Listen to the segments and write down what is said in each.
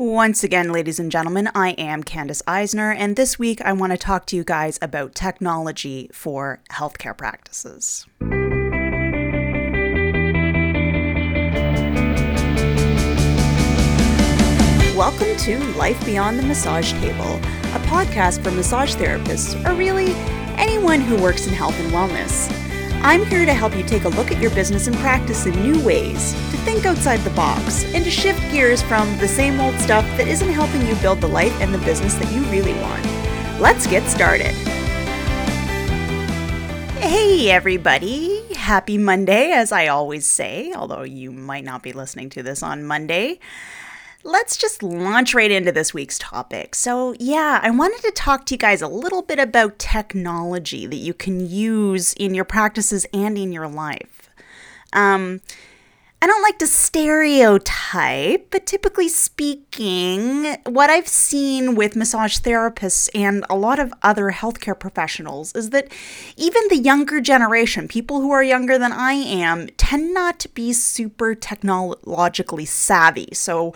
Once again, ladies and gentlemen, I am Candice Eisner, and this week I want to talk to you guys about technology for healthcare practices. Welcome to Life Beyond the Massage Table, a podcast for massage therapists, or really anyone who works in health and wellness. I'm here to help you take a look at your business and practice in new ways, to think outside the box, and to shift gears from the same old stuff that isn't helping you build the life and the business that you really want. Let's get started. Hey everybody, happy Monday, as I always say, although you might not be listening to this on Monday. Let's just launch right into this week's topic. So yeah, I wanted to talk to you guys a little bit about technology that you can use in your practices and in your life. I don't like to stereotype, but typically speaking, what I've seen with massage therapists and a lot of other healthcare professionals is that even the younger generation, people who are younger than I am, tend not to be super technologically savvy. So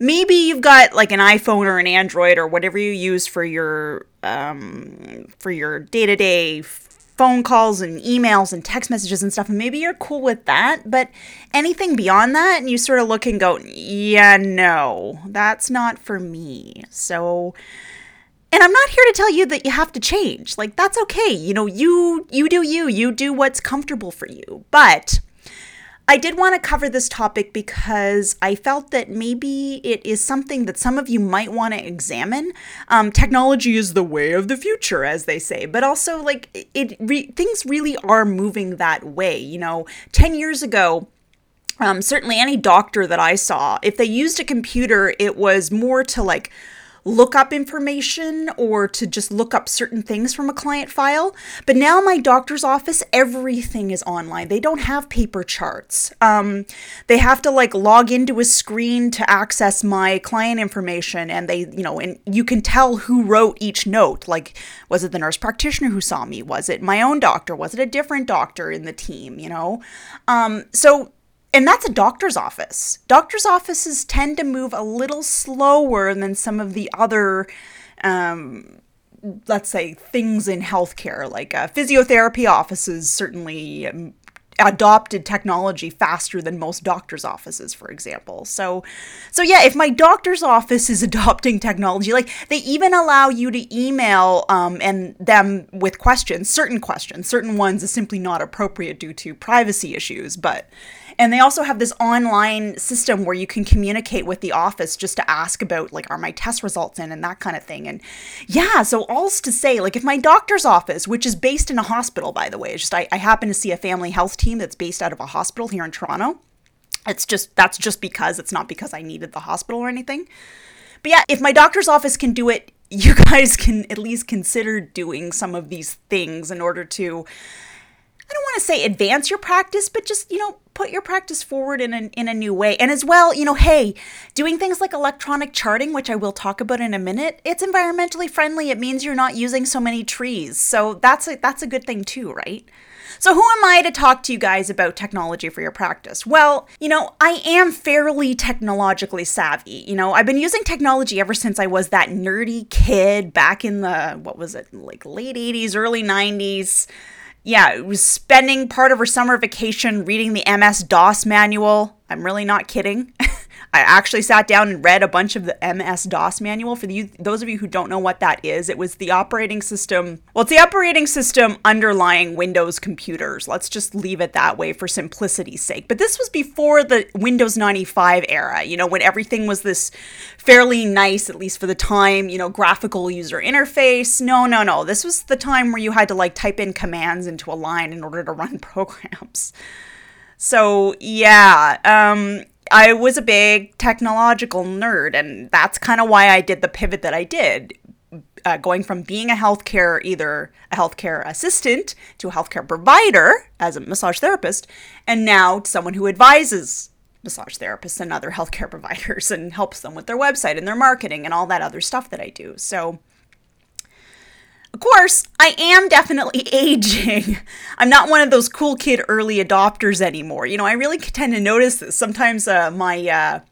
maybe you've got like an iPhone or an Android or whatever you use for your day-to-day phone calls and emails and text messages and stuff, and maybe you're cool with that, but anything beyond that, and you sort of look and go, yeah, no, that's not for me. So, and I'm not here to tell you that you have to change. Like, that's okay. You know, you do what's comfortable for you. But I did want to cover this topic because I felt that maybe it is something that some of you might want to examine. Technology is the way of the future, as they say, but also like things really are moving that way. You know, 10 years ago, certainly any doctor that I saw, if they used a computer, it was more to like look up information or to just look up certain things from a client file. But now my doctor's office, everything is online. They don't have paper charts. They have to like log into a screen to access my client information. And they, you know, and you can tell who wrote each note. Like, was it the nurse practitioner who saw me? Was it my own doctor? Was it a different doctor in the team? You know? And that's a doctor's office. Doctor's offices tend to move a little slower than some of the other, let's say, things in healthcare. Like physiotherapy offices certainly adopted technology faster than most doctor's offices, for example. So yeah, if my doctor's office is adopting technology, like they even allow you to email and them with questions. Certain ones is simply not appropriate due to privacy issues, but... And they also have this online system where you can communicate with the office just to ask about, like, are my test results in and that kind of thing. And yeah, so all's to say, like, if my doctor's office, which is based in a hospital, by the way, it's just I happen to see a family health team that's based out of a hospital here in Toronto. That's just because it's not because I needed the hospital or anything. But yeah, if my doctor's office can do it, you guys can at least consider doing some of these things in order to, I don't want to say advance your practice, but just, you know, put your practice forward in a new way. And as well, you know, hey, doing things like electronic charting, which I will talk about in a minute, it's environmentally friendly. It means you're not using so many trees. So that's a good thing too, right? So who am I to talk to you guys about technology for your practice? Well, you know, I am fairly technologically savvy. You know, I've been using technology ever since I was that nerdy kid back in the, like late 80s, early 90s. Yeah, it was spending part of her summer vacation reading the MS-DOS manual. I'm really not kidding. I actually sat down and read a bunch of the MS-DOS manual. For those of you who don't know what that is, it was the operating system. Well, it's the operating system underlying Windows computers. Let's just leave it that way for simplicity's sake. But this was before the Windows 95 era, you know, when everything was this fairly nice, at least for the time, you know, graphical user interface. No. This was the time where you had to like type in commands into a line in order to run programs. So yeah, I was a big technological nerd, and that's kind of why I did the pivot that I did, going from being a healthcare assistant to a healthcare provider as a massage therapist, and now to someone who advises massage therapists and other healthcare providers and helps them with their website and their marketing and all that other stuff that I do. So, of course, I am definitely aging. I'm not one of those cool kid early adopters anymore. You know, I really tend to notice that sometimes my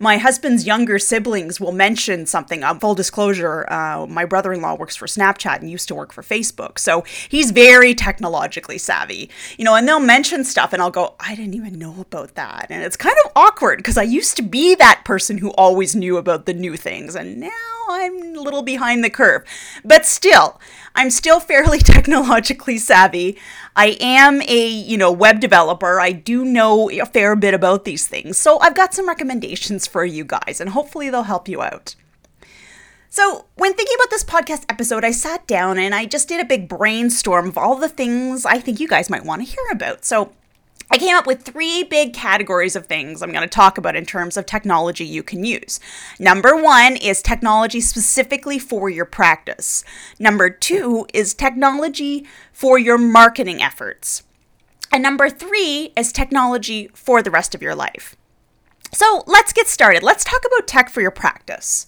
My husband's younger siblings will mention something. Full disclosure, my brother-in-law works for Snapchat and used to work for Facebook. So he's very technologically savvy, you know, and they'll mention stuff and I'll go, I didn't even know about that. And it's kind of awkward because I used to be that person who always knew about the new things. And now I'm a little behind the curve, but still, I'm still fairly technologically savvy. I am a, web developer. I do know a fair bit about these things. So I've got some recommendations for you guys, and hopefully they'll help you out. So when thinking about this podcast episode, I sat down and I just did a big brainstorm of all the things I think you guys might want to hear about. So I came up with three big categories of things I'm going to talk about in terms of technology you can use. Number one is technology specifically for your practice. Number two is technology for your marketing efforts. And number three is technology for the rest of your life. So let's get started. Let's talk about tech for your practice.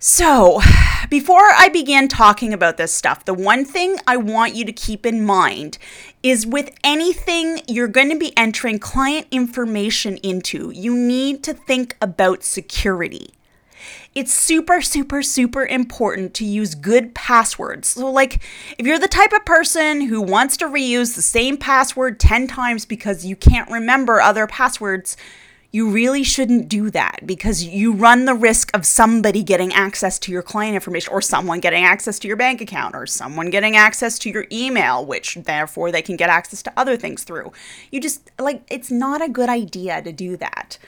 So before I begin talking about this stuff, the one thing I want you to keep in mind is with anything you're going to be entering client information into, you need to think about security. It's super, super, super important to use good passwords. So like if you're the type of person who wants to reuse the same password 10 times because you can't remember other passwords, you really shouldn't do that because you run the risk of somebody getting access to your client information or someone getting access to your bank account or someone getting access to your email, which therefore they can get access to other things through. You just it's not a good idea to do that.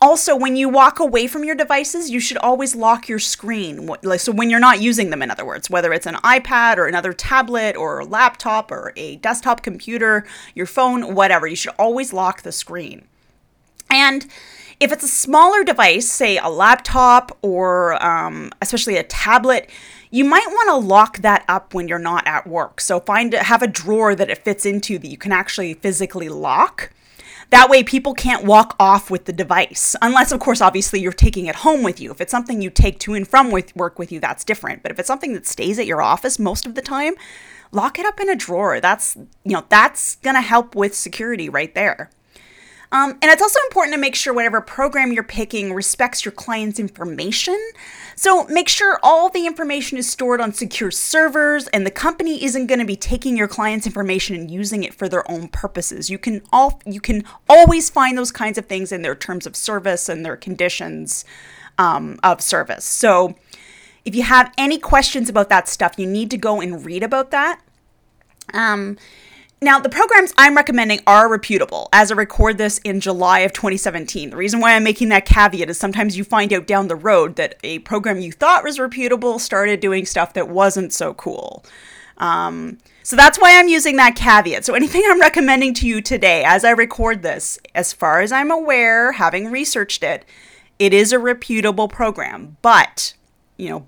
Also, when you walk away from your devices, you should always lock your screen. So when you're not using them, in other words, whether it's an iPad or another tablet or a laptop or a desktop computer, your phone, whatever, you should always lock the screen. And if it's a smaller device, say a laptop or especially a tablet, you might want to lock that up when you're not at work. So have a drawer that it fits into that you can actually physically lock. That way people can't walk off with the device, unless, of course, obviously you're taking it home with you. If it's something you take to and from with work with you, that's different. But if it's something that stays at your office most of the time, lock it up in a drawer. That's going to help with security right there. And it's also important to make sure whatever program you're picking respects your client's information. So make sure all the information is stored on secure servers and the company isn't going to be taking your client's information and using it for their own purposes. You can always find those kinds of things in their terms of service and their conditions of service. So if you have any questions about that stuff, you need to go and read about that. Now, the programs I'm recommending are reputable, as I record this in July of 2017. The reason why I'm making that caveat is sometimes you find out down the road that a program you thought was reputable started doing stuff that wasn't so cool. So that's why I'm using that caveat. So anything I'm recommending to you today, as I record this, as far as I'm aware, having researched it, it is a reputable program. But,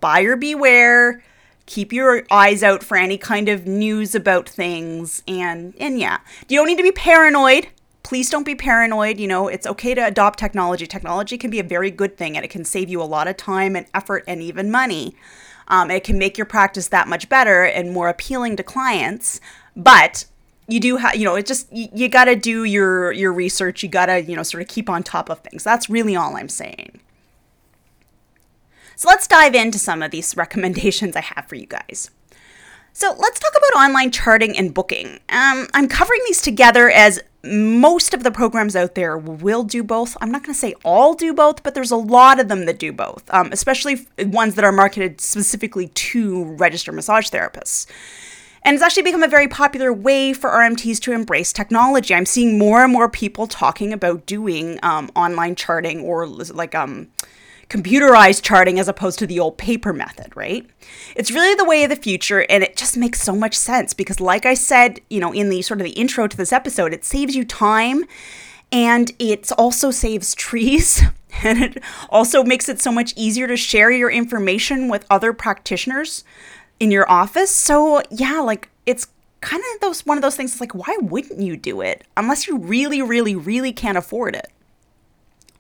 buyer beware. Keep your eyes out for any kind of news about things. And you don't need to be paranoid. Please don't be paranoid. It's okay to adopt technology. Technology can be a very good thing, and it can save you a lot of time and effort and even money. It can make your practice that much better and more appealing to clients. But you do have, you got to do your research. You got to, sort of keep on top of things. That's really all I'm saying. So let's dive into some of these recommendations I have for you guys. So let's talk about online charting and booking. I'm covering these together as most of the programs out there will do both. I'm not going to say all do both, but there's a lot of them that do both, especially ones that are marketed specifically to registered massage therapists. And it's actually become a very popular way for RMTs to embrace technology. I'm seeing more and more people talking about doing online charting or computerized charting as opposed to the old paper method, right? It's really the way of the future, and it just makes so much sense because, like I said, in the sort of the intro to this episode, it saves you time, and it also saves trees, and it also makes it so much easier to share your information with other practitioners in your office. So yeah, it's kind of one of those things. It's why wouldn't you do it unless you really, really, really can't afford it?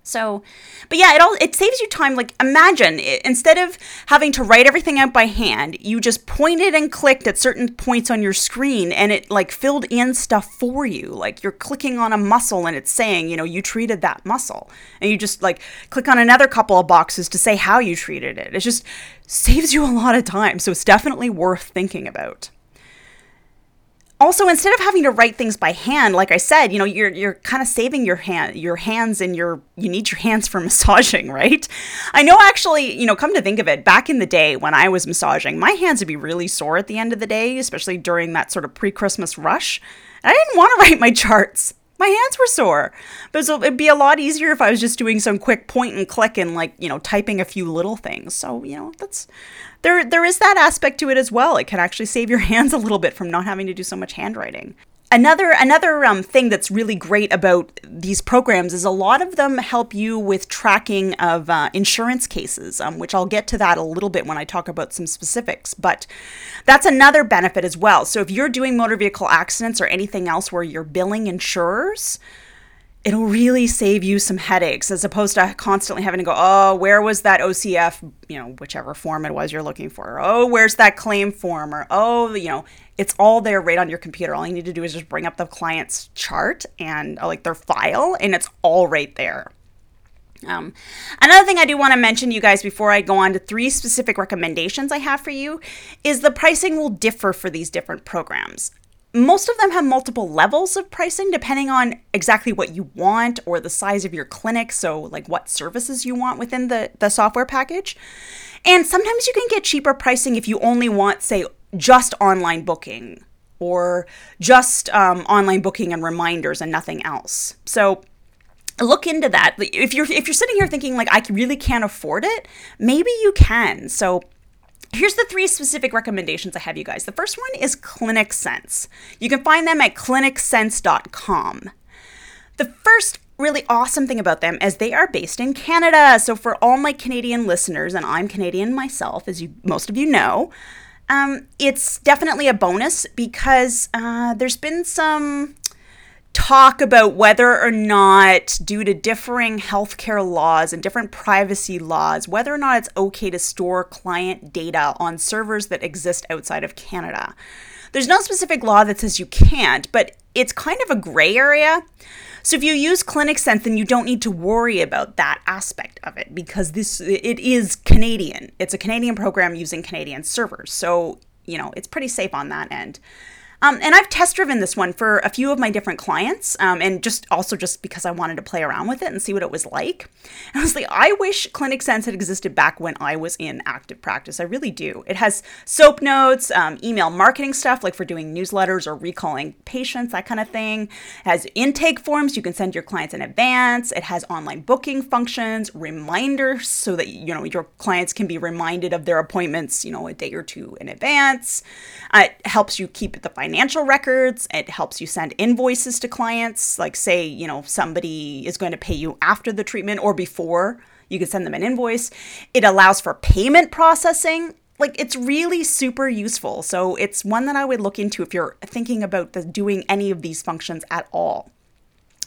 So, but yeah, it saves you time. Like, imagine instead of having to write everything out by hand, you just pointed and clicked at certain points on your screen and it like filled in stuff for you. Like you're clicking on a muscle and it's saying, you know, you treated that muscle, and you just like click on another couple of boxes to say how you treated it. It just saves you a lot of time. So it's definitely worth thinking about. Also, instead of having to write things by hand, like I said, you know, you're kind of saving your hands, and you need your hands for massaging, right? I know, actually, you know, come to think of it, back in the day when I was massaging, my hands would be really sore at the end of the day, especially during that sort of pre-Christmas rush. And I didn't want to write my charts. My hands were sore. But so it'd be a lot easier if I was just doing some quick point and click and, like, you know, typing a few little things. So, you know, that's... There is that aspect to it as well. It can actually save your hands a little bit from not having to do so much handwriting. Another thing that's really great about these programs is a lot of them help you with tracking of insurance cases, which I'll get to that a little bit when I talk about some specifics. But that's another benefit as well. So if you're doing motor vehicle accidents or anything else where you're billing insurers, it'll really save you some headaches as opposed to constantly having to go, oh, where was that OCF, you know, whichever form it was you're looking for. Or, oh, where's that claim form? Or, oh, you know, it's all there right on your computer. All you need to do is just bring up the client's chart and like their file, and it's all right there. Another thing I do want to mention, you guys, before I go on to three specific recommendations I have for you, is the pricing will differ for these different programs. Most of them have multiple levels of pricing depending on exactly what you want or the size of your clinic, so like what services you want within the software package. And sometimes you can get cheaper pricing if you only want, say, just online booking or just online booking and reminders and nothing else. So look into that. If you're sitting here thinking, like, I really can't afford it, maybe you can. So here's the three specific recommendations I have, you guys. The first one is ClinicSense. You can find them at clinicsense.com. The first really awesome thing about them is they are based in Canada. So for all my Canadian listeners, and I'm Canadian myself, as most of you know, it's definitely a bonus because there's been some talk about whether or not, due to differing healthcare laws and different privacy laws, whether or not it's okay to store client data on servers that exist outside of Canada. There's no specific law that says you can't, but it's kind of a gray area. So if you use ClinicSense, then you don't need to worry about that aspect of it because it is Canadian. It's a Canadian program using Canadian servers. So, you know, it's pretty safe on that end. And I've test driven this one for a few of my different clients, and just because I wanted to play around with it and see what it was like. And honestly, I wish ClinicSense had existed back when I was in active practice. I really do. It has soap notes, email marketing stuff, like for doing newsletters or recalling patients, that kind of thing. It has intake forms you can send your clients in advance. It has online booking functions, reminders so that, you know, your clients can be reminded of their appointments, you know, a day or two in advance. It helps you keep the financial records. It helps you send invoices to clients, like, say, you know, somebody is going to pay you after the treatment or before, you can send them an invoice. It allows for payment processing. Like, it's really super useful. So it's one that I would look into if you're thinking about doing any of these functions at all.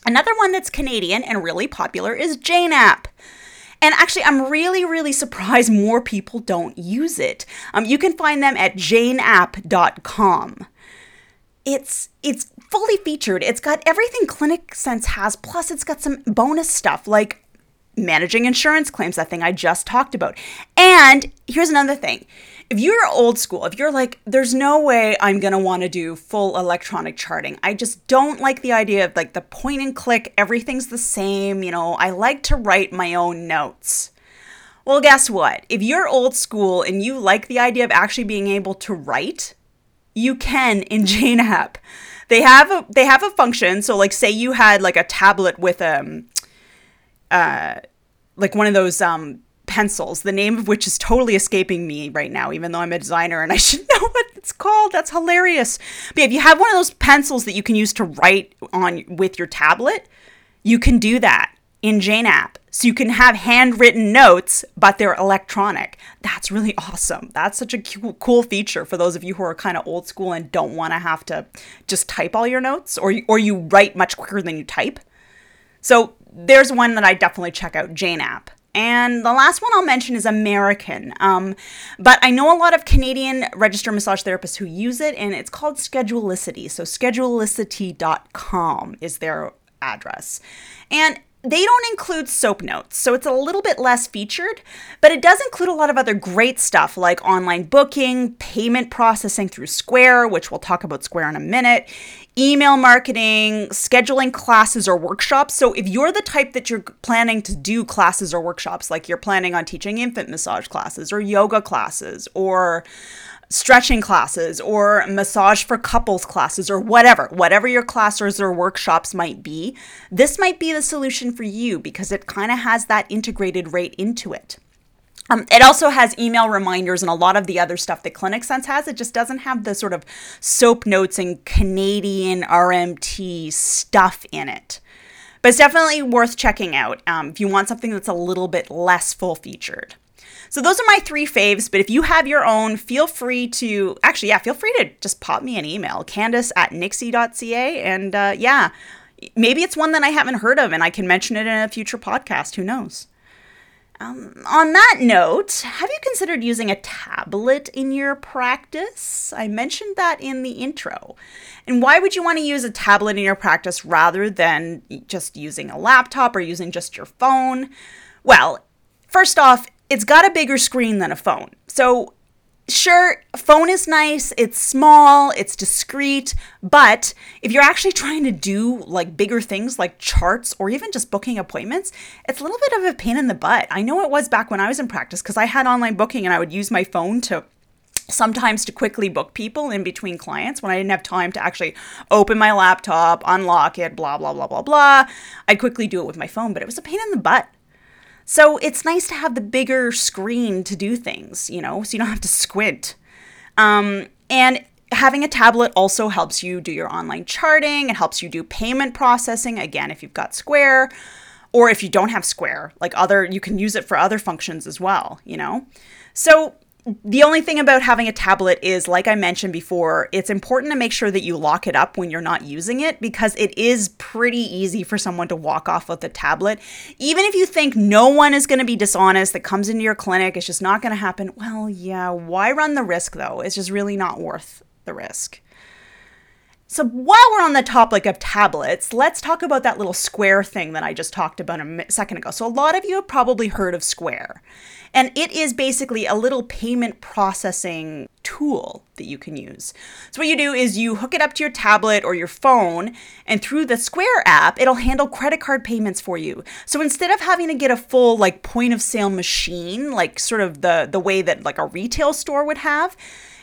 Another one that's Canadian and really popular is JaneApp. And actually, I'm really, really surprised more people don't use it. You can find them at janeapp.com. It's fully featured. It's got everything ClinicSense has, plus it's got some bonus stuff like managing insurance claims, that thing I just talked about. And here's another thing. If you're old school, if you're like, there's no way I'm going to want to do full electronic charting. I just don't like the idea of like the point and click, everything's the same, you know, I like to write my own notes. Well, guess what? If you're old school and you like the idea of actually being able to write, you can in JaneApp. They have a function. So, like, say you had like a tablet with like one of those pencils, the name of which is totally escaping me right now, even though I'm a designer and I should know what it's called. That's hilarious. But if you have one of those pencils that you can use to write on with your tablet, you can do that in JaneApp. So you can have handwritten notes, but they're electronic. That's really awesome. That's such a cool feature for those of you who are kind of old school and don't want to have to just type all your notes, or you write much quicker than you type. So there's one that I definitely check out, JaneApp. And the last one I'll mention is American, but I know a lot of Canadian registered massage therapists who use it, and it's called Schedulicity. So Schedulicity.com is their address. And they don't include soap notes, so it's a little bit less featured, but it does include a lot of other great stuff like online booking, payment processing through Square, which we'll talk about Square in a minute, email marketing, scheduling classes or workshops. So if you're the type that you're planning to do classes or workshops, like you're planning on teaching infant massage classes or yoga classes or stretching classes or massage for couples classes or whatever your classes or workshops might be, this might be the solution for you because it kind of has that integrated rate into it. It also has email reminders and a lot of the other stuff that ClinicSense has. It just doesn't have the sort of soap notes and Canadian RMT stuff in it. But it's definitely worth checking out if you want something that's a little bit less full-featured. So those are my three faves, but if you have your own, feel free to just pop me an email, candice@nixie.ca, and maybe it's one that I haven't heard of and I can mention it in a future podcast, who knows. On that note, have you considered using a tablet in your practice? I mentioned that in the intro. And why would you want to use a tablet in your practice rather than just using a laptop or using just your phone? Well, first off, it's got a bigger screen than a phone. So sure, phone is nice, it's small, it's discreet, but if you're actually trying to do like bigger things like charts or even just booking appointments, it's a little bit of a pain in the butt. I know it was back when I was in practice because I had online booking and I would use my phone sometimes to quickly book people in between clients when I didn't have time to actually open my laptop, unlock it, blah, blah, blah, blah, blah. I'd quickly do it with my phone, but it was a pain in the butt. So it's nice to have the bigger screen to do things, you know, so you don't have to squint. And having a tablet also helps you do your online charting. It helps you do payment processing, again, if you've got Square, or if you don't have Square, you can use it for other functions as well, you know. So the only thing about having a tablet is, like I mentioned before, it's important to make sure that you lock it up when you're not using it because it is pretty easy for someone to walk off with a tablet. Even if you think no one is going to be dishonest that comes into your clinic, it's just not going to happen. Well, yeah, why run the risk though? It's just really not worth the risk. So while we're on the topic of tablets, let's talk about that little Square thing that I just talked about a second ago. So a lot of you have probably heard of Square, and it is basically a little payment processing tool that you can use. So what you do is you hook it up to your tablet or your phone, and through the Square app, it'll handle credit card payments for you. So instead of having to get a full like point of sale machine, like sort of the way that like a retail store would have,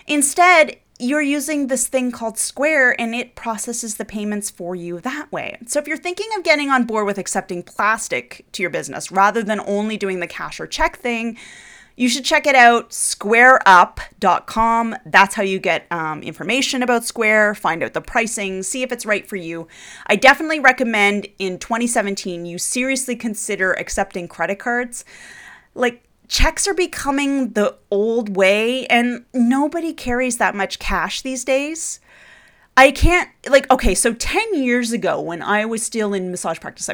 instead, you're using this thing called Square and it processes the payments for you that way. So if you're thinking of getting on board with accepting plastic to your business rather than only doing the cash or check thing, you should check it out, squareup.com. That's how you get information about Square, find out the pricing, see if it's right for you. I definitely recommend in 2017, you seriously consider accepting credit cards. Like, checks are becoming the old way and nobody carries that much cash these days. So 10 years ago when I was still in massage practice,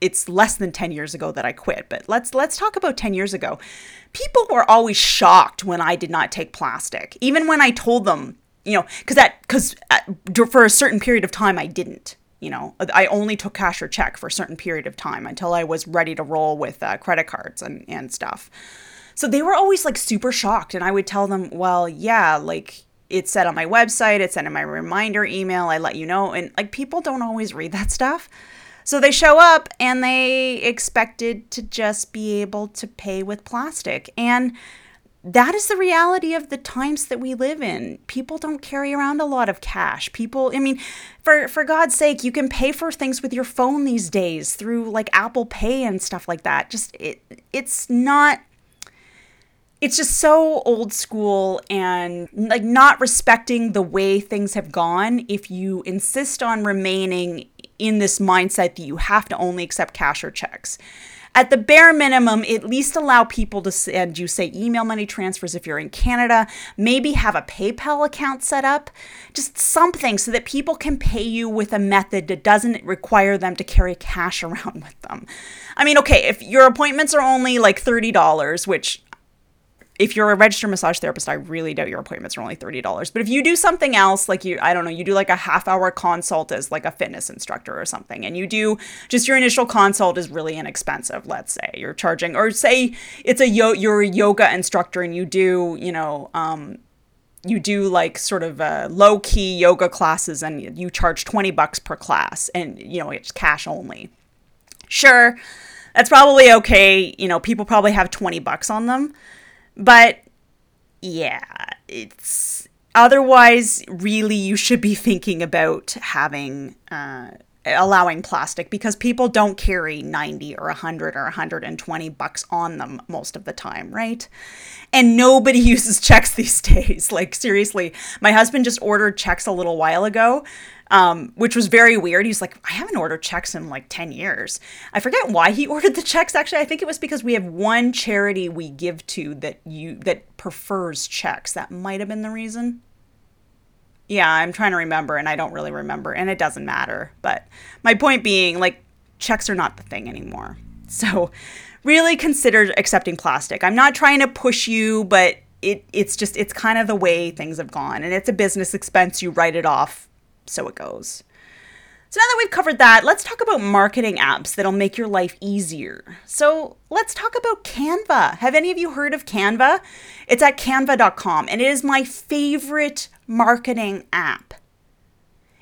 it's less than 10 years ago that I quit, but let's talk about 10 years ago. People were always shocked when I did not take plastic, even when I told them, you know, because for a certain period of time I didn't. You know, I only took cash or check for a certain period of time until I was ready to roll with credit cards and stuff. So they were always like super shocked. And I would tell them, well, yeah, like it said on my website, it said in my reminder email, I let you know. And like people don't always read that stuff. So they show up and they expected to just be able to pay with plastic. And that is the reality of the times that we live in. People don't carry around a lot of cash. For God's sake, you can pay for things with your phone these days through like Apple Pay and stuff like that. It's just so old school and like not respecting the way things have gone if you insist on remaining in this mindset that you have to only accept cash or checks. At the bare minimum, at least allow people to send you, say, email money transfers if you're in Canada. Maybe have a PayPal account set up. Just something so that people can pay you with a method that doesn't require them to carry cash around with them. I mean, okay, if your appointments are only like $30, which... if you're a registered massage therapist, I really doubt your appointments are only $30. But if you do something else, like you, I don't know, you do like a half-hour consult as like a fitness instructor or something, and you do just your initial consult is really inexpensive. Let's say you're charging, or say it's a you're a yoga instructor and you do, you do like sort of low-key yoga classes, and you charge $20 per class, and you know it's cash only. Sure, that's probably okay. You know, people probably have $20 on them. But yeah, it's otherwise really you should be thinking about having allowing plastic, because people don't carry 90 or 100 or $120 on them most of the time, right? And nobody uses checks these days. Like seriously, my husband just ordered checks a little while ago, which was very weird. He's like, I haven't ordered checks in like 10 years. I forget why he ordered the checks. Actually, I think it was because we have one charity we give to that prefers checks. That might have been the reason. Yeah, I'm trying to remember, and I don't really remember, and it doesn't matter. But my point being, like, checks are not the thing anymore. So really consider accepting plastic. I'm not trying to push you, but it's kind of the way things have gone. And it's a business expense. You write it off, so it goes. So now that we've covered that, let's talk about marketing apps that'll make your life easier. So let's talk about Canva. Have any of you heard of Canva? It's at canva.com, and it is my favorite marketing app.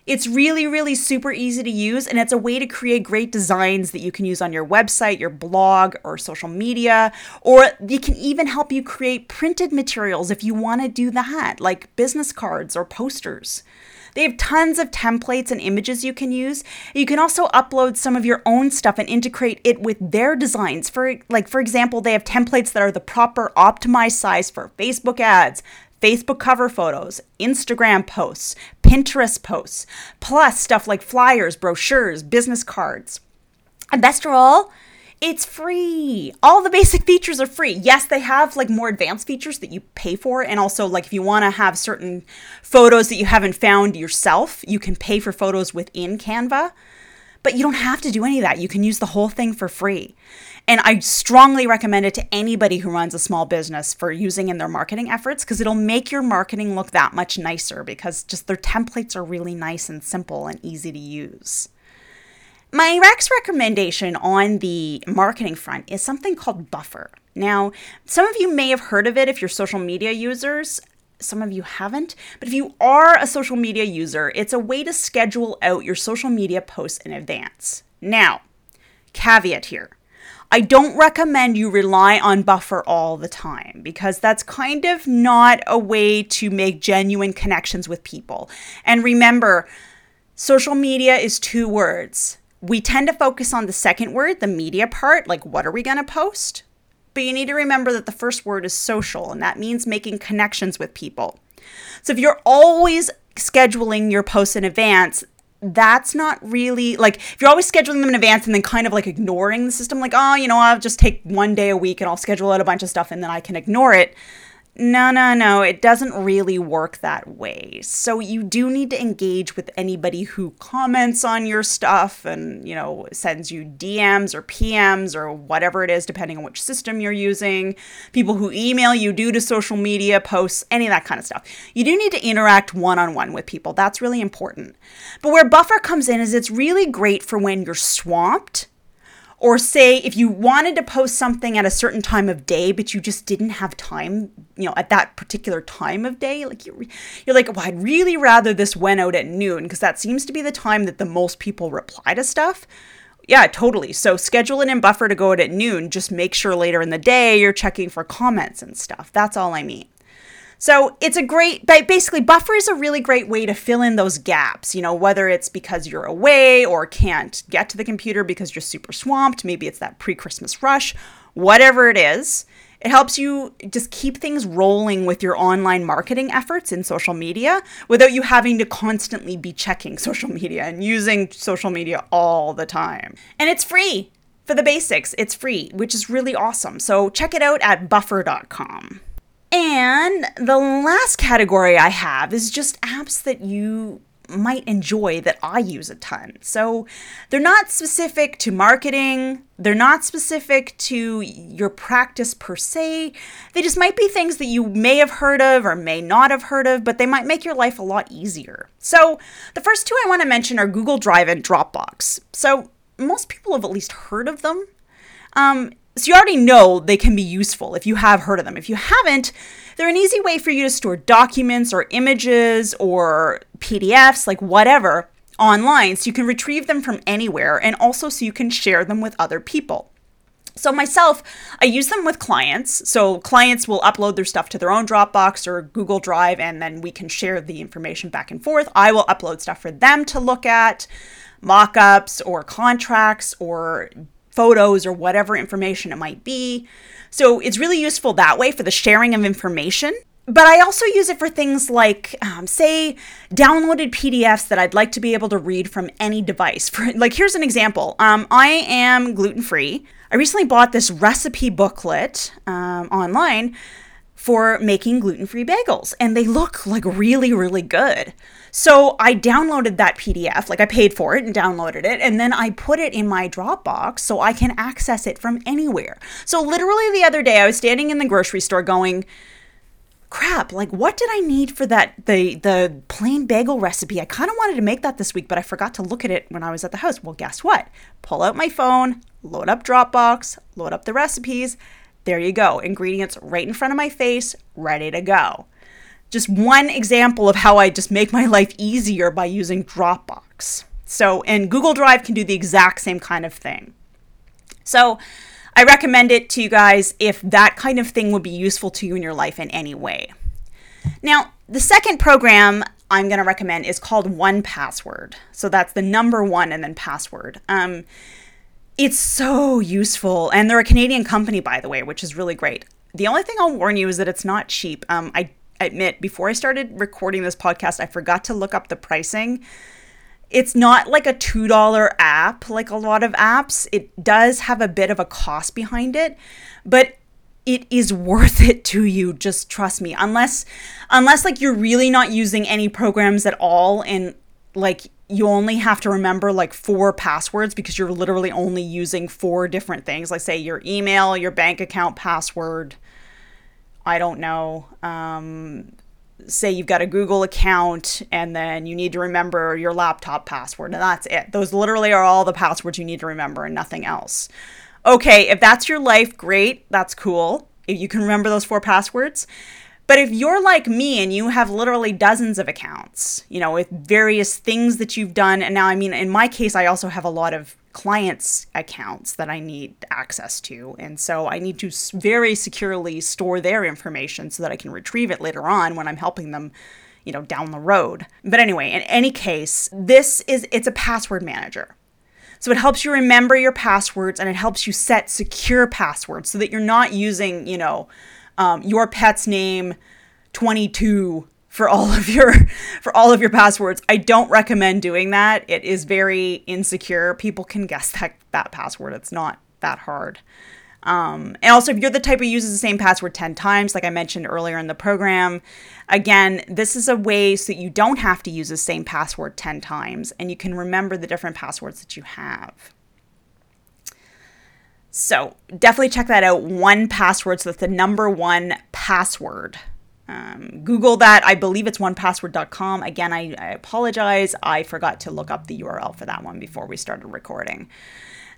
It's really, really super easy to use, and it's a way to create great designs that you can use on your website, your blog, or social media, or they can even help you create printed materials if you want to do that, like business cards or posters. They have tons of templates and images you can use. You can also upload some of your own stuff and integrate it with their designs. For example, they have templates that are the proper optimized size for Facebook ads, Facebook cover photos, Instagram posts, Pinterest posts, plus stuff like flyers, brochures, business cards. And best of all, it's free. All the basic features are free. Yes, they have like more advanced features that you pay for. And also like if you want to have certain photos that you haven't found yourself, you can pay for photos within Canva. But you don't have to do any of that. You can use the whole thing for free. And I strongly recommend it to anybody who runs a small business for using in their marketing efforts, because it'll make your marketing look that much nicer, because just their templates are really nice and simple and easy to use. My next recommendation on the marketing front is something called Buffer. Now, some of you may have heard of it if you're social media users. Some of you haven't, but if you are a social media user, it's a way to schedule out your social media posts in advance. Now, caveat here. I don't recommend you rely on Buffer all the time, because that's kind of not a way to make genuine connections with people. And remember, social media is two words. We tend to focus on the second word, the media part, like what are we going to post? But you need to remember that the first word is social, and that means making connections with people. So if you're always scheduling your posts in advance, that's not really, like, if you're always scheduling them in advance and then kind of like ignoring the system, like, oh, you know, I'll just take one day a week and I'll schedule out a bunch of stuff and then I can ignore it. No, it doesn't really work that way. So you do need to engage with anybody who comments on your stuff and, you know, sends you DMs or PMs or whatever it is, depending on which system you're using, people who email you due to social media posts, any of that kind of stuff. You do need to interact one-on-one with people. That's really important. But where Buffer comes in is it's really great for when you're swamped. Or say if you wanted to post something at a certain time of day, but you just didn't have time, you know, at that particular time of day, like you're like, well, I'd really rather this went out at noon because that seems to be the time that the most people reply to stuff. Yeah, totally. So schedule it in Buffer to go out at noon. Just make sure later in the day you're checking for comments and stuff. That's all I mean. So it's a great, basically Buffer is a really great way to fill in those gaps, you know, whether it's because you're away or can't get to the computer because you're super swamped, maybe it's that pre-Christmas rush, whatever it is. It helps you just keep things rolling with your online marketing efforts in social media without you having to constantly be checking social media and using social media all the time. And it's free. For the basics, it's free, which is really awesome. So check it out at buffer.com. And the last category I have is just apps that you might enjoy that I use a ton. So they're not specific to marketing. They're not specific to your practice per se. They just might be things that you may have heard of or may not have heard of, but they might make your life a lot easier. So the first two I want to mention are Google Drive and Dropbox. So most people have at least heard of them. So you already know they can be useful if you have heard of them. If you haven't, they're an easy way for you to store documents or images or PDFs, like whatever, online, so you can retrieve them from anywhere and also so you can share them with other people. So myself, I use them with clients. So clients will upload their stuff to their own Dropbox or Google Drive, and then we can share the information back and forth. I will upload stuff for them to look at, mock-ups or contracts or photos or whatever information it might be. So it's really useful that way for the sharing of information. But I also use it for things like, say, downloaded PDFs that I'd like to be able to read from any device. Like, here's an example. I am gluten-free. I recently bought this recipe booklet online for making gluten-free bagels, and they look like really, really good. So I downloaded that PDF, like I paid for it and downloaded it, and then I put it in my Dropbox so I can access it from anywhere. So literally the other day I was standing in the grocery store going, crap, like what did I need for that, the plain bagel recipe? I kind of wanted to make that this week, but I forgot to look at it when I was at the house. Well, guess what? Pull out my phone, load up Dropbox, load up the recipes. There you go. Ingredients right in front of my face, ready to go. Just one example of how I just make my life easier by using Dropbox. So, and Google Drive can do the exact same kind of thing. So I recommend it to you guys if that kind of thing would be useful to you in your life in any way. Now, the second program I'm going to recommend is called 1Password. So that's the number one and then password. It's so useful. And they're a Canadian company, by the way, which is really great. The only thing I'll warn you is that it's not cheap. I admit, before I started recording this podcast, I forgot to look up the pricing. It's not like a $2 app, like a lot of apps. It does have a bit of a cost behind it, but it is worth it to you. Just trust me. Unless like you're really not using any programs at all, and like you only have to remember like 4 passwords because you're literally only using 4 different things. Like say your email, your bank account password, I don't know, say you've got a Google account and then you need to remember your laptop password, and that's it. Those literally are all the passwords you need to remember and nothing else. Okay, if that's your life, great, that's cool. If you can remember those 4 passwords. But if you're like me and you have literally dozens of accounts, you know, with various things that you've done, and now, I mean, in my case, I also have a lot of clients' accounts that I need access to. And so I need to very securely store their information so that I can retrieve it later on when I'm helping them, you know, down the road. But anyway, in any case, it's a password manager. So it helps you remember your passwords, and it helps you set secure passwords so that you're not using, you know, your pet's name 22 for all of your passwords. I don't recommend doing that. It is very insecure. People can guess that password. It's not that hard. And also, if you're the type who uses the same password 10 times, like I mentioned earlier in the program, again, this is a way so that you don't have to use the same password 10 times and you can remember the different passwords that you have. So definitely check that out, 1Password. So that's the number 1Password. Google that. I believe it's 1Password.com. Again, I apologize. I forgot to look up the URL for that one before we started recording.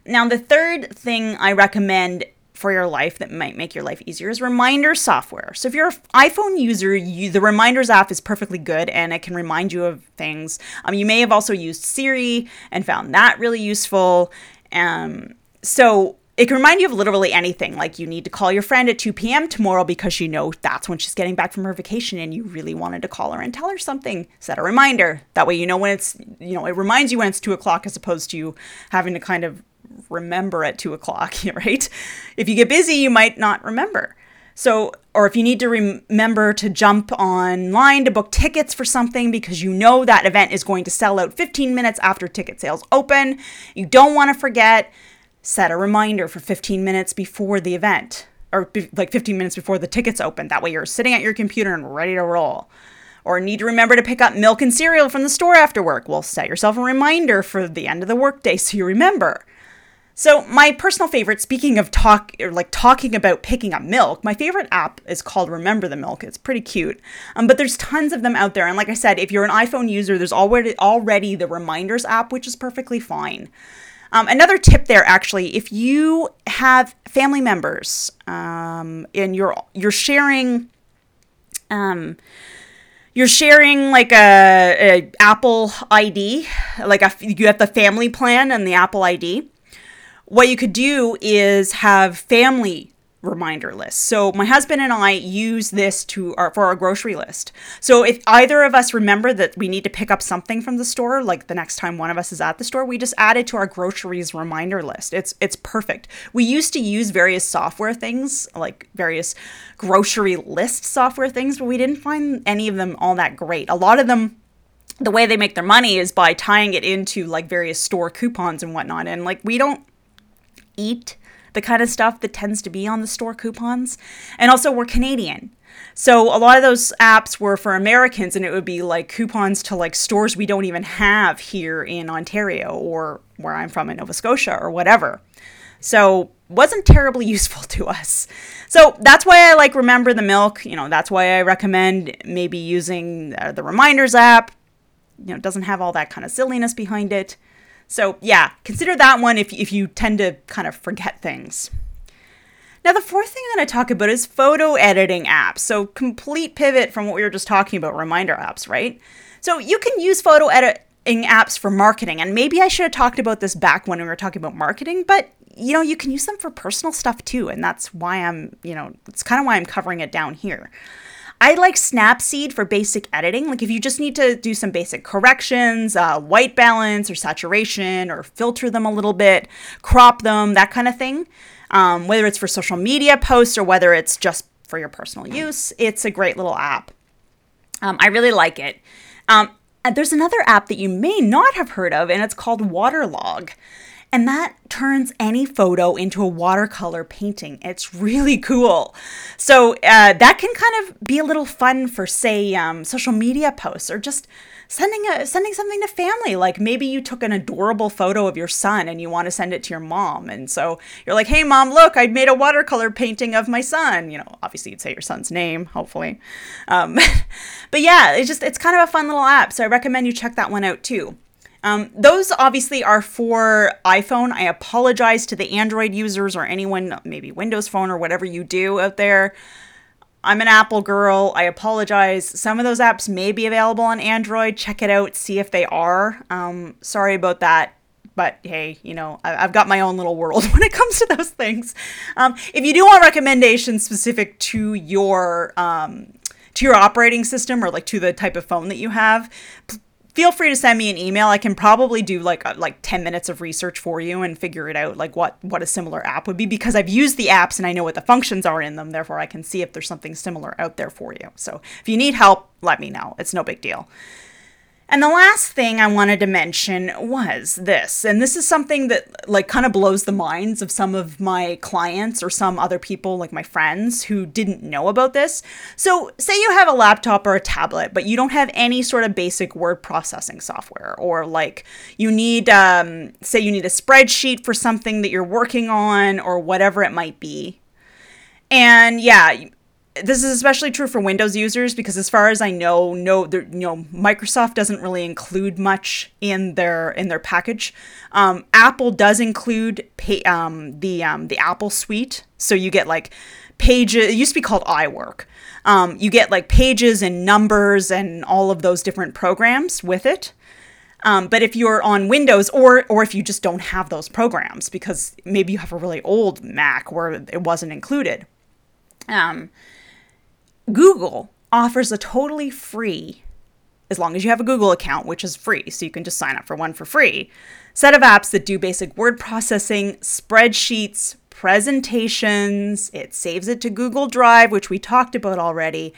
Now, the third thing I recommend for your life that might make your life easier is reminder software. So if you're an iPhone user, the Reminders app is perfectly good and it can remind you of things. You may have also used Siri and found that really useful. So it can remind you of literally anything, like you need to call your friend at 2 p.m. tomorrow because you know that's when she's getting back from her vacation and you really wanted to call her and tell her something. Set a reminder. That way you know when it's, you know, it reminds you when it's 2 o'clock as opposed to you having to kind of remember at 2 o'clock, right? If you get busy, you might not remember. So, or if you need to remember to jump online to book tickets for something because you know that event is going to sell out 15 minutes after ticket sales open, you don't want to forget. set a reminder for 15 minutes before the event, or like 15 minutes before the tickets open. That way you're sitting at your computer and ready to roll. Or need to remember to pick up milk and cereal from the store after work. Well, set yourself a reminder for the end of the workday so you remember. So my personal favorite, speaking of talking about picking up milk, my favorite app is called Remember the Milk. It's pretty cute. But there's tons of them out there. And like I said, if you're an iPhone user, there's already the Reminders app, which is perfectly fine. Another tip there, actually, if you have family members and you're sharing... You're sharing like a Apple ID, like you have the family plan and the Apple ID. What you could do is have family reminder lists. So my husband and I use this for our grocery list. So if either of us remember that we need to pick up something from the store, like the next time one of us is at the store, we just add it to our groceries reminder list. It's perfect. We used to use various software things, like various grocery list software things, but we didn't find any of them all that great. A lot of them, the way they make their money is by tying it into like various store coupons and whatnot. And like we don't eat the kind of stuff that tends to be on the store coupons. And also we're Canadian. So a lot of those apps were for Americans and it would be like coupons to like stores we don't even have here in Ontario or where I'm from in Nova Scotia or whatever. So wasn't terribly useful to us. So that's why I like Remember the Milk. You know, that's why I recommend maybe using the Reminders app. You know, it doesn't have all that kind of silliness behind it. So yeah, consider that one if you tend to kind of forget things. Now, the fourth thing I'm going to talk about is photo editing apps. So complete pivot from what we were just talking about, reminder apps, right? So you can use photo editing apps for marketing. And maybe I should have talked about this back when we were talking about marketing, but you know, you can use them for personal stuff too. And that's why it's kind of why I'm covering it down here. I like Snapseed for basic editing. Like if you just need to do some basic corrections, white balance or saturation, or filter them a little bit, crop them, that kind of thing. Whether it's for social media posts or whether it's just for your personal use, it's a great little app. I really like it. And there's another app that you may not have heard of, and it's called Waterlog. And that turns any photo into a watercolor painting. It's really cool. So that can kind of be a little fun for, say, social media posts or just sending something to family. Like maybe you took an adorable photo of your son and you want to send it to your mom. And so you're like, hey, mom, look, I made a watercolor painting of my son. You know, obviously you'd say your son's name, hopefully. But yeah, it's kind of a fun little app. So I recommend you check that one out too. Those obviously are for iPhone. I apologize to the Android users or anyone, maybe Windows Phone or whatever you do out there. I'm an Apple girl. I apologize. Some of those apps may be available on Android. Check it out. See if they are. Sorry about that. But hey, you know, I've got my own little world when it comes to those things. If you do want recommendations specific to your operating system or like to the type of phone that you have, feel free to send me an email. I can probably do like 10 minutes of research for you and figure it out, like what a similar app would be, because I've used the apps and I know what the functions are in them. Therefore, I can see if there's something similar out there for you. So if you need help, let me know. It's no big deal. And the last thing I wanted to mention was this, and this is something that like kind of blows the minds of some of my clients or some other people like my friends who didn't know about this. So say you have a laptop or a tablet, but you don't have any sort of basic word processing software, or like you need, say you need a spreadsheet for something that you're working on or whatever it might be. And yeah, this is especially true for Windows users because, as far as I know, Microsoft doesn't really include much in their package. Apple does include the Apple Suite, so you get like Pages. It used to be called iWork. You get like Pages and Numbers and all of those different programs with it. But if you're on Windows or if you just don't have those programs because maybe you have a really old Mac where it wasn't included. Google offers a totally free as long as you have a Google account, which is free, so you can just sign up for one for free, set of apps that do basic word processing, spreadsheets, presentations. It saves it to Google Drive, which we talked about already.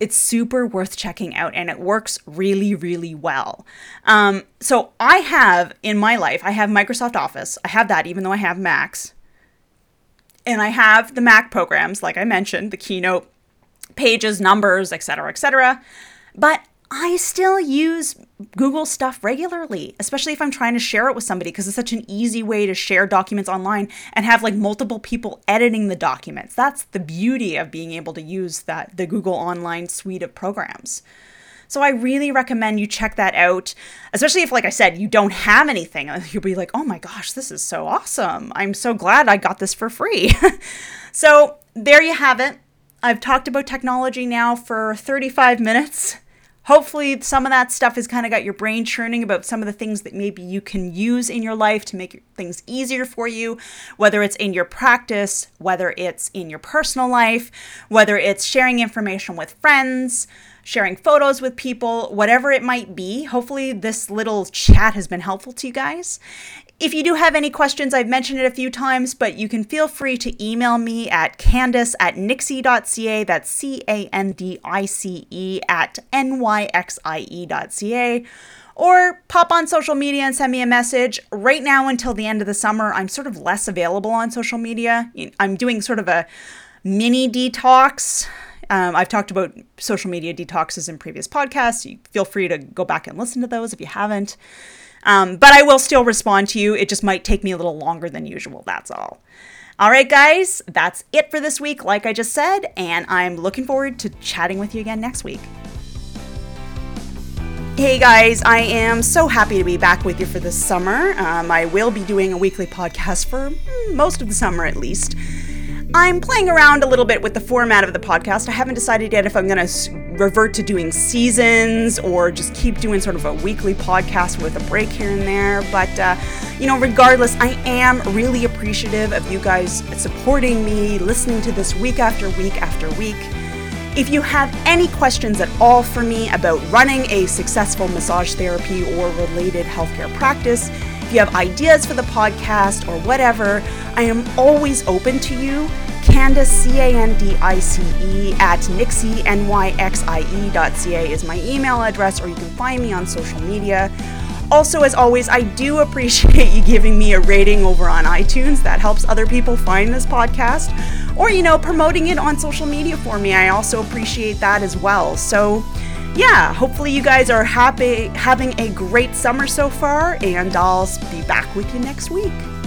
It's super worth checking out, and it works really, really well. So I have, in my life, I have Microsoft Office. I have that, even though I have Macs. And I have the Mac programs, like I mentioned, the Keynote, Pages, Numbers, et cetera, et cetera. But I still use Google stuff regularly, especially if I'm trying to share it with somebody, because it's such an easy way to share documents online and have like multiple people editing the documents. That's the beauty of being able to use that the Google Online suite of programs. So I really recommend you check that out, especially if, like I said, you don't have anything. You'll be like, oh my gosh, this is so awesome. I'm so glad I got this for free. So there you have it. I've talked about technology now for 35 minutes. Hopefully some of that stuff has kind of got your brain churning about some of the things that maybe you can use in your life to make things easier for you, whether it's in your practice, whether it's in your personal life, whether it's sharing information with friends, sharing photos with people, whatever it might be. Hopefully this little chat has been helpful to you guys. If you do have any questions, I've mentioned it a few times, but you can feel free to email me at candice@nyxie.ca. That's candice@nyxie.ca. Or pop on social media and send me a message. Right now until the end of the summer, I'm sort of less available on social media. I'm doing sort of a mini detox. I've talked about social media detoxes in previous podcasts. You feel free to go back and listen to those if you haven't. But I will still respond to you. It just might take me a little longer than usual. That's all. All right, guys, that's it for this week, like I just said, and I'm looking forward to chatting with you again next week. Hey guys, I am so happy to be back with you for this summer. I will be doing a weekly podcast for most of the summer at least. I'm playing around a little bit with the format of the podcast. I haven't decided yet if I'm going to revert to doing seasons or just keep doing sort of a weekly podcast with a break here and there. But, regardless, I am really appreciative of you guys supporting me, listening to this week after week after week. If you have any questions at all for me about running a successful massage therapy or related healthcare practice, if you have ideas for the podcast or whatever, I am always open to you. Candice, Candice @nyxie.ca is my email address, or you can find me on social media. Also, as always, I do appreciate you giving me a rating over on iTunes. That helps other people find this podcast, or, promoting it on social media for me. I also appreciate that as well. So yeah, hopefully you guys are happy, having a great summer so far, and I'll be back with you next week.